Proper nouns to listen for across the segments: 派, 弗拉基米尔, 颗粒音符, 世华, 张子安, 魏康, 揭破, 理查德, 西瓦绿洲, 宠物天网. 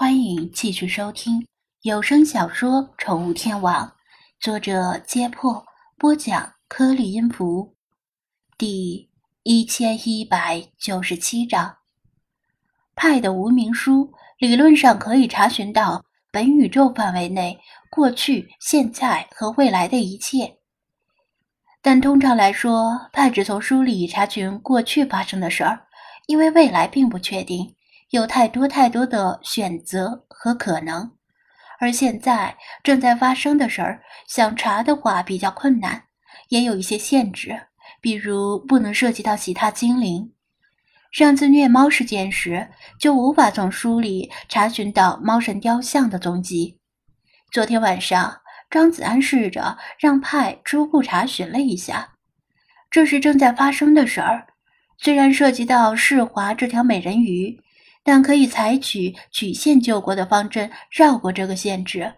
欢迎继续收听有声小说《宠物天网》，作者揭破，播讲颗粒音符，第1197章。派的无名书理论上可以查询到本宇宙范围内过去、现在和未来的一切，但通常来说，派只从书里查询过去发生的事儿，因为未来并不确定，有太多的选择和可能，而现在正在发生的事儿，想查的话比较困难，也有一些限制，比如不能涉及到其他精灵。上次虐猫事件时，就无法从书里查询到猫神雕像的踪迹。昨天晚上，张子安试着让派初步查询了一下，这是正在发生的事儿，虽然涉及到世华这条美人鱼，但可以采取曲线救国的方针绕过这个限制，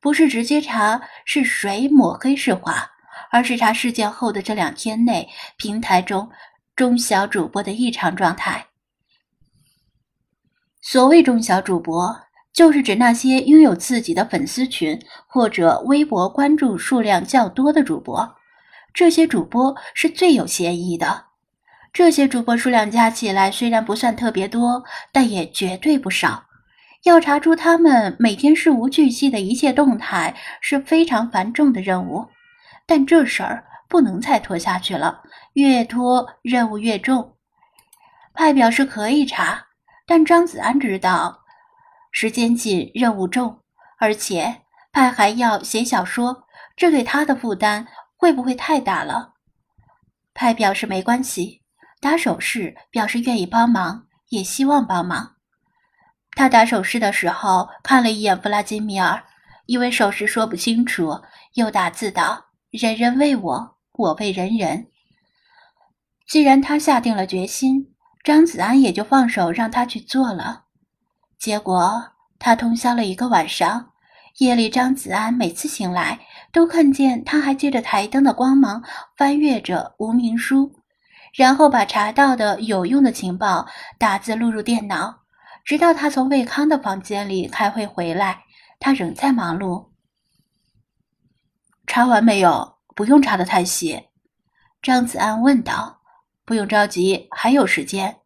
不是直接查是谁抹黑世华，而是查事件后的这两天内平台中中小主播的异常状态。所谓中小主播，就是指那些拥有自己的粉丝群或者微博关注数量较多的主播，这些主播是最有嫌疑的。这些主播数量加起来虽然不算特别多，但也绝对不少，要查出他们每天事无巨细的一切动态是非常繁重的任务，但这事儿不能再拖下去了，越拖任务越重。派表示可以查，但张子安知道时间紧任务重，而且派还要写小说，这对他的负担会不会太大了？派表示没关系，打手势表示愿意帮忙，也希望帮忙。他打手势的时候看了一眼弗拉基米尔，因为手势说不清楚，又打字道：人人为我，我为人人。既然他下定了决心，张子安也就放手让他去做了。结果他通宵了一个晚上，夜里张子安每次醒来都看见他还借着台灯的光芒翻阅着无名书，然后把查到的有用的情报打字录入电脑，直到他从魏康的房间里开会回来，他仍在忙碌。查完没有？不用查得太细。张子安问道。不用着急，还有时间。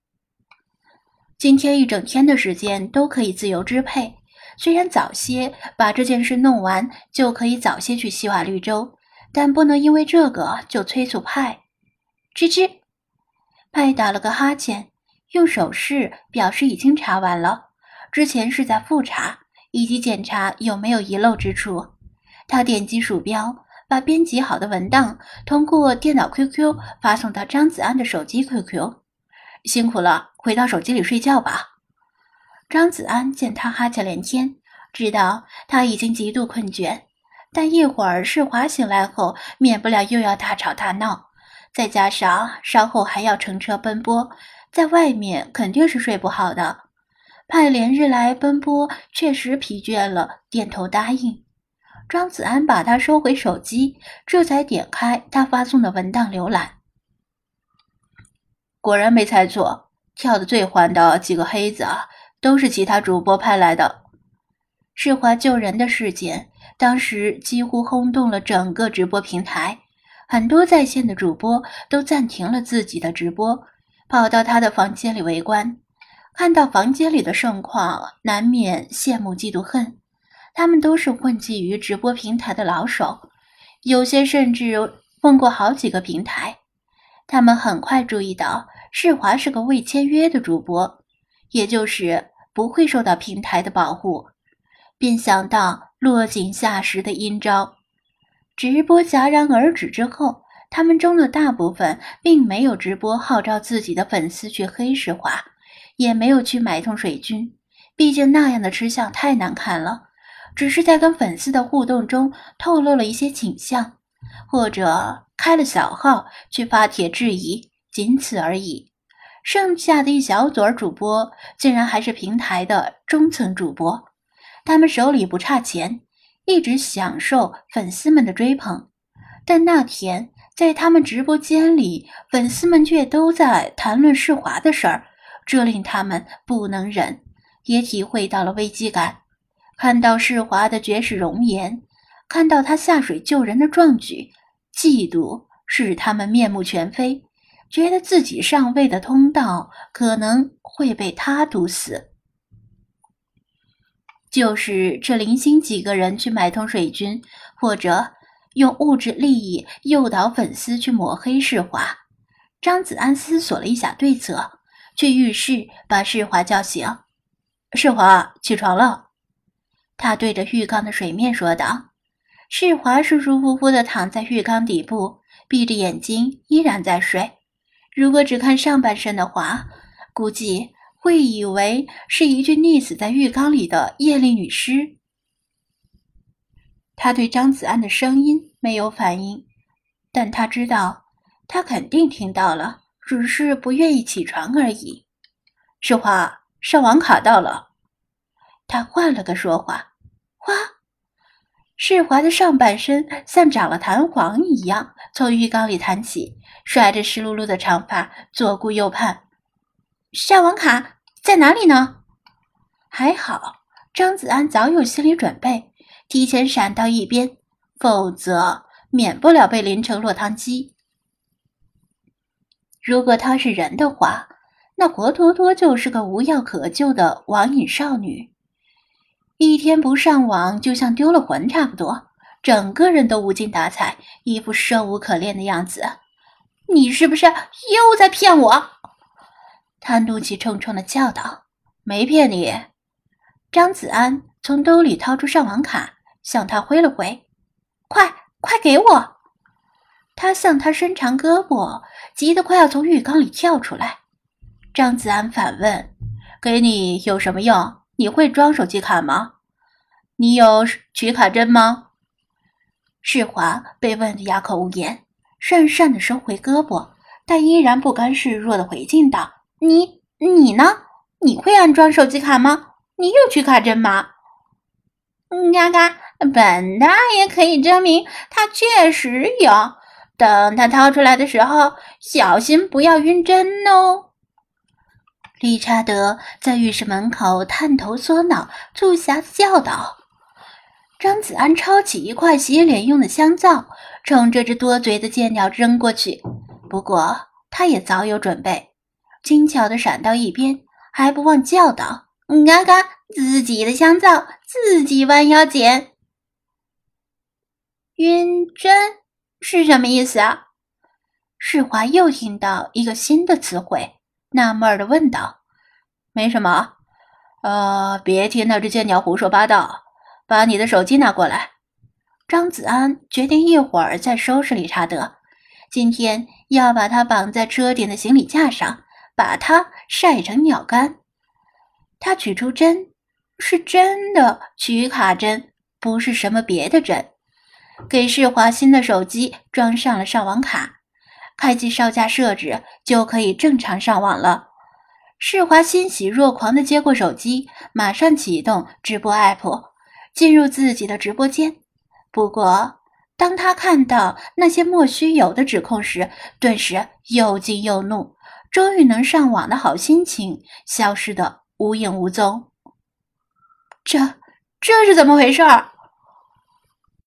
今天一整天的时间都可以自由支配，虽然早些把这件事弄完就可以早些去西瓦绿洲，但不能因为这个就催促派。吱吱，派打了个哈欠，用手势表示已经查完了，之前是在复查以及检查有没有遗漏之处。他点击鼠标，把编辑好的文档通过电脑 QQ 发送到张子安的手机 QQ。 辛苦了，回到手机里睡觉吧。张子安见他哈欠连天，知道他已经极度困倦，但一会儿世华醒来后免不了又要大吵大闹，再加上稍后还要乘车奔波，在外面肯定是睡不好的。派连日来奔波确实疲倦了，点头答应。张子安把他收回手机，这才点开他发送的文档浏览。果然没猜错，跳得最欢的几个黑子都是其他主播派来的。世华救人的事件当时几乎轰动了整个直播平台，很多在线的主播都暂停了自己的直播，跑到他的房间里围观，看到房间里的盛况，难免羡慕嫉妒恨。他们都是混迹于直播平台的老手，有些甚至混过好几个平台。他们很快注意到世华是个未签约的主播，也就是不会受到平台的保护，便想到落井下石的阴招。直播戛然而止之后，他们中的大部分并没有直播号召自己的粉丝去黑世华，也没有去买桶水军，毕竟那样的吃相太难看了，只是在跟粉丝的互动中透露了一些倾向，或者开了小号去发帖质疑，仅此而已。剩下的一小撮主播竟然还是平台的中层主播，他们手里不差钱，一直享受粉丝们的追捧，但那天在他们直播间里，粉丝们却都在谈论世华的事儿，这令他们不能忍，也体会到了危机感，看到世华的绝世容颜，看到他下水救人的壮举，嫉妒使他们面目全非，觉得自己上位的通道可能会被他堵死。就是这零星几个人去买通水军，或者用物质利益诱导粉丝去抹黑世华。张子安思索了一下对策，去浴室把世华叫醒。世华，起床了。他对着浴缸的水面说道。世华舒舒服服地躺在浴缸底部，闭着眼睛依然在睡。如果只看上半身的话，估计会以为是一具溺死在浴缸里的艳丽女尸。他对张子安的声音没有反应，但他知道他肯定听到了，只是不愿意起床而已。世华，上网卡到了。他换了个说话。哇！世华的上半身像长了弹簧一样从浴缸里弹起，甩着湿漉漉的长发左顾右盼。上网卡在哪里呢？还好张子安早有心理准备，提前闪到一边，否则免不了被淋成落汤鸡。如果她是人的话，那活脱脱就是个无药可救的网瘾少女，一天不上网就像丢了魂差不多，整个人都无精打采，一副生无可恋的样子。你是不是又在骗我？他怒气冲冲地叫道。没骗你。张子安从兜里掏出上网卡，向他挥了挥。快给我！他向他伸长胳膊，急得快要从浴缸里跳出来。张子安反问，给你有什么用？你会装手机卡吗？你有取卡针吗？世华被问得哑口无言，讪讪地收回胳膊，但依然不甘示弱地回敬道。你呢？你会安装手机卡吗？你有取卡针吗？嘎嘎，本大爷可以证明他确实有。等他掏出来的时候，小心不要晕针哦。理查德在浴室门口探头缩脑，促狭地叫道。张子安抄起一块洗脸用的香皂，冲这只多嘴的贱鸟扔过去。不过他也早有准备。轻巧地闪到一边，还不忘叫道：“嘎嘎，自己的香皂自己弯腰捡。”晕针是什么意思啊？世华又听到一个新的词汇，纳闷地问道：“没什么，别听那只贱鸟胡说八道，把你的手机拿过来。”张子安决定一会儿再收拾理查德，今天要把他绑在车顶的行李架上。把它晒成鸟干。他取出针，是真的取卡针，不是什么别的针。给世华新的手机装上了上网卡，开启少价设置就可以正常上网了。世华欣喜若狂地接过手机，马上启动直播 app， 进入自己的直播间。不过当他看到那些莫须有的指控时，顿时又惊又怒。终于能上网的好心情消失得无影无踪。这是怎么回事儿？